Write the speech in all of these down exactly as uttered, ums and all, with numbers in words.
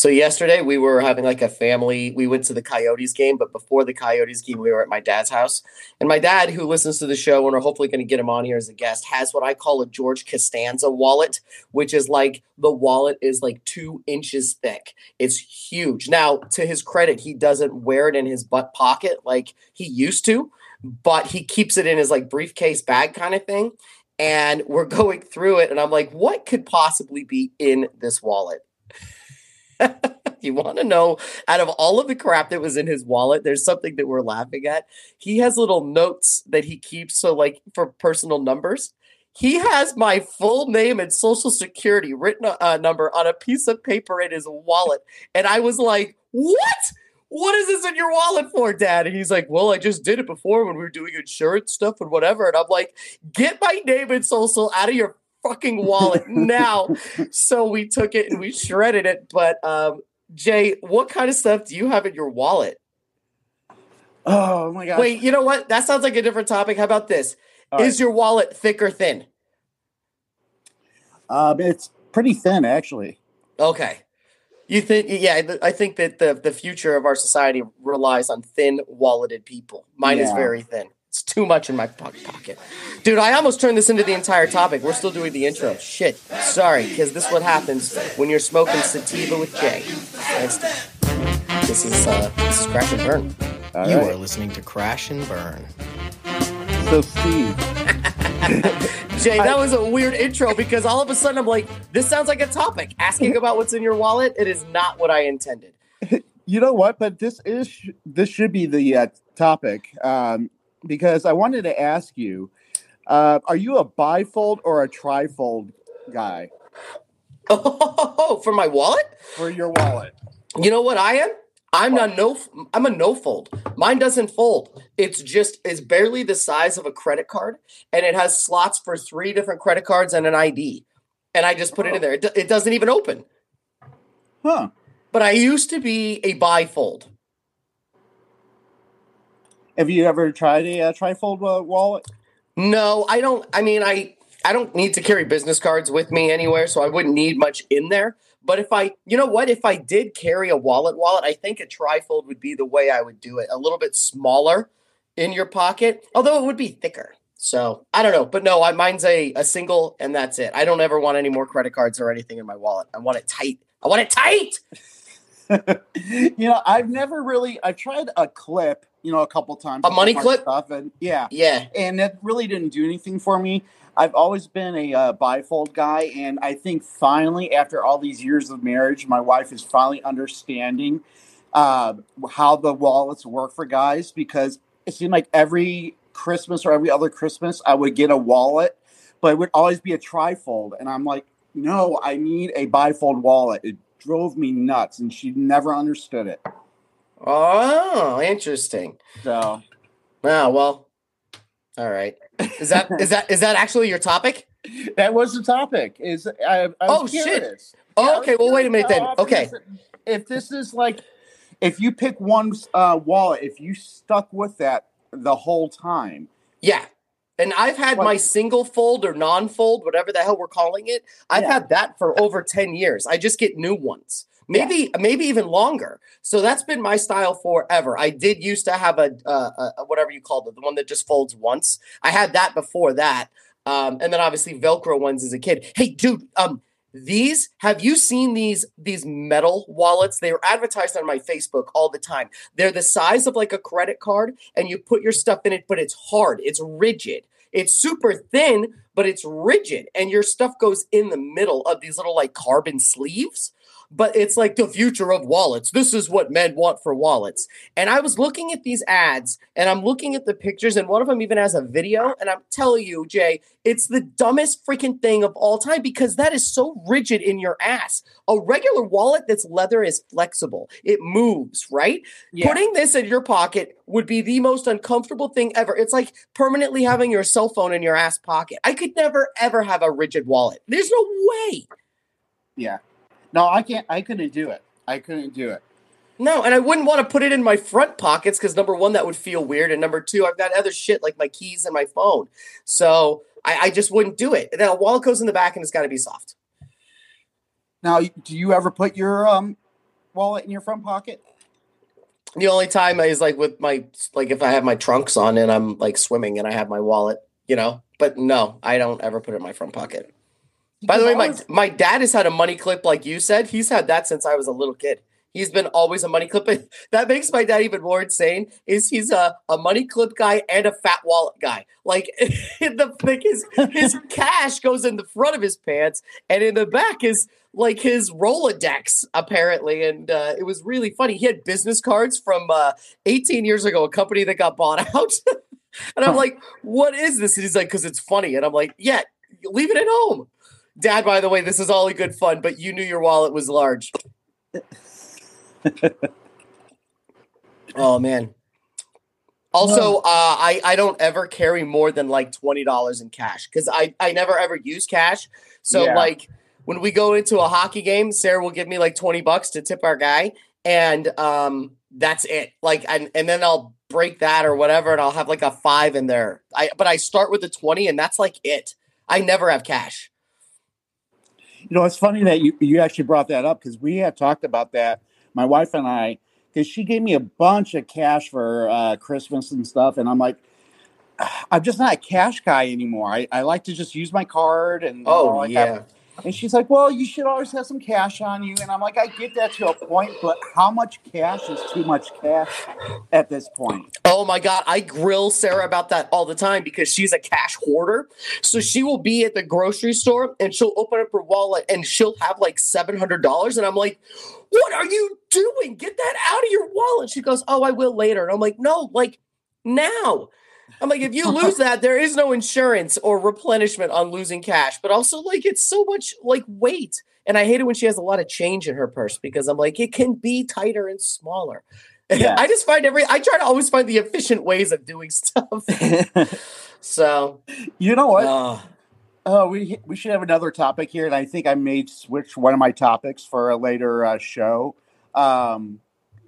So yesterday we were having like a family, we went to the Coyotes game, but before the Coyotes game, we were at my dad's house. And my dad, who listens to the show and are hopefully going to get him on here as a guest, has what I call a George Costanza wallet, which is like the wallet is like two inches thick. It's huge. Now, to his credit, he doesn't wear it in his butt pocket like he used to, but he keeps it in his like briefcase bag kind of thing. And we're going through it, and I'm like, what could possibly be in this wallet? You want to know, out of all of the crap that was in his wallet, there's something that we're laughing at. He has little notes that he keeps, so like for personal numbers. He has my full name and social security written uh, number on a piece of paper in his wallet. And I was like, what? What is this in your wallet for, Dad? And he's like, well, I just did it before when we were doing insurance stuff and whatever. And I'm like, get my name and social out of your fucking wallet now. So we took it and we shredded it. But um, Jay, what kind of stuff do you have in your wallet? Oh, my God. Wait, you know what? That sounds like a different topic. How about this? All is right. Your wallet thick or thin? Um, it's pretty thin, actually. Okay. You think, yeah, I think that the, the future of our society relies on thin-walleted people. Mine yeah. is very thin. It's too much in my pocket. Dude, I almost turned this into the entire topic. We're still doing the intro. Shit. Sorry, because this is what happens when you're smoking sativa with Jay. This is, uh, this is Crash and Burn. All you right. are listening to Crash and Burn. So, Steve. Jay, that was a weird intro because all of a sudden I'm like, this sounds like a topic. Asking about what's in your wallet, it is not what I intended. You know what? But this is this should be the uh, topic um, because I wanted to ask you, uh, are you a bifold or a trifold guy? Oh, for my wallet? For your wallet. You know what I am? I'm not no. I'm a no fold. Mine doesn't fold. It's just it's barely the size of a credit card, and it has slots for three different credit cards and an I D. And I just put oh. it in there. It, it doesn't even open. Huh? But I used to be a bifold. Have you ever tried a uh, trifold uh, wallet? No, I don't. I mean, I I don't need to carry business cards with me anywhere, so I wouldn't need much in there. But if I, you know what, if I did carry a wallet wallet, I think a trifold would be the way I would do it. A little bit smaller in your pocket, although it would be thicker. So I don't know. But no, I, mine's a, a single and that's it. I don't ever want any more credit cards or anything in my wallet. I want it tight. I want it tight. You know, I've never really, I've tried a clip, you know, a couple times. A money clip? Stuff and, yeah. Yeah. And it really didn't do anything for me. I've always been a uh, bifold guy, and I think finally, after all these years of marriage, my wife is finally understanding uh, how the wallets work for guys, because it seemed like every Christmas or every other Christmas, I would get a wallet, but it would always be a trifold, and I'm like, no, I need a bifold wallet. It drove me nuts, and she never understood it. Oh, interesting. So, wow, well, all right. Is that is that is that actually your topic? That was the topic. Is I, I was oh curious. Shit. Oh, yeah, okay. Well, wait a minute then. Okay. If this is like, if you pick one uh, wallet, if you stuck with that the whole time, yeah. And I've had like, my single fold or non-fold, whatever the hell we're calling it. I've yeah. had that for over ten years. I just get new ones. Maybe, yeah. maybe even longer. So that's been my style forever. I did used to have a, uh, a whatever you called it, the one that just folds once. I had that before that, um, and then obviously Velcro ones as a kid. Hey, dude, um, these have you seen these these metal wallets? They are advertised on my Facebook all the time. They're the size of like a credit card, and you put your stuff in it, but it's hard. It's rigid. It's super thin, but it's rigid, and your stuff goes in the middle of these little like carbon sleeves. But it's like the future of wallets. This is what men want for wallets. And I was looking at these ads, and I'm looking at the pictures, and one of them even has a video. And I'm telling you, Jay, it's the dumbest freaking thing of all time because that is so rigid in your ass. A regular wallet that's leather is flexible. It moves, right? Yeah. Putting this in your pocket would be the most uncomfortable thing ever. It's like permanently having your cell phone in your ass pocket. I could never, ever have a rigid wallet. There's no way. Yeah. No, I can't. I couldn't do it. I couldn't do it. No, and I wouldn't want to put it in my front pockets because number one, that would feel weird, and number two, I've got other shit like my keys and my phone, so I, I just wouldn't do it. And then a wallet goes in the back, and it's got to be soft. Now, do you ever put your um wallet in your front pocket? The only time is like with my, like if I have my trunks on and I'm like swimming and I have my wallet, you know, but no, I don't ever put it in my front pocket. By the way, my, my dad has had a money clip. Like you said, he's had that since I was a little kid. He's been always a money clip. That makes my dad even more insane is he's a, a money clip guy and a fat wallet guy. Like, in the, like his, his cash goes in the front of his pants and in the back is like his Rolodex apparently. And uh, it was really funny. He had business cards from uh, eighteen years ago, a company that got bought out. And I'm like, what is this? And he's like, because it's funny. And I'm like, yeah, leave it at home. Dad, by the way, this is all a good fun, but you knew your wallet was large. Oh, man. Also, uh, I, I don't ever carry more than like twenty dollars in cash because I, I never ever use cash. So yeah. Like when we go into a hockey game, Sarah will give me like twenty bucks to tip our guy. And um, that's it. Like, and, and then I'll break that or whatever. And I'll have like a five in there. I, but I start with the twenty and that's like it. I never have cash. You know, it's funny that you, you actually brought that up because we have talked about that, my wife and I, because she gave me a bunch of cash for uh, Christmas and stuff. And I'm like, I'm just not a cash guy anymore. I, I like to just use my card. And oh, you know, yeah. Have, and she's like, well, you should always have some cash on you. And I'm like, I get that to a point, but how much cash is too much cash at this point? Oh, my God. I grill Sarah about that all the time because she's a cash hoarder. So she will be at the grocery store and she'll open up her wallet and she'll have like seven hundred dollars. And I'm like, what are you doing? Get that out of your wallet. She goes, oh, I will later. And I'm like, no, like now. I'm like, if you lose that, there is no insurance or replenishment on losing cash. But also, like, it's so much, like, weight. And I hate it when she has a lot of change in her purse because I'm like, it can be tighter and smaller. Yeah. I just find every, I try to always find the efficient ways of doing stuff. So. You know what? Uh, Oh, we we should have another topic here, and I think I may switch one of my topics for a later uh, show. Um,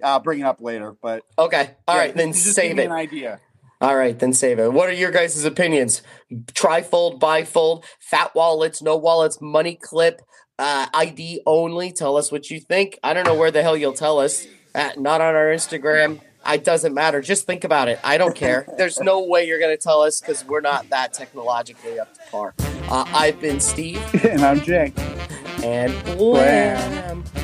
I'll bring it up later, but okay, all yeah, right, then just save it. An idea. All right, then save it. What are your guys' opinions? Trifold, bifold, fat wallets, no wallets, money clip, uh, I D only. Tell us what you think. I don't know where the hell you'll tell us. Uh, not on our Instagram. It doesn't matter. Just think about it. I don't care. There's no way you're going to tell us because we're not that technologically up to par. Uh, I've been Steve. And I'm Jake. And Blam. Blam.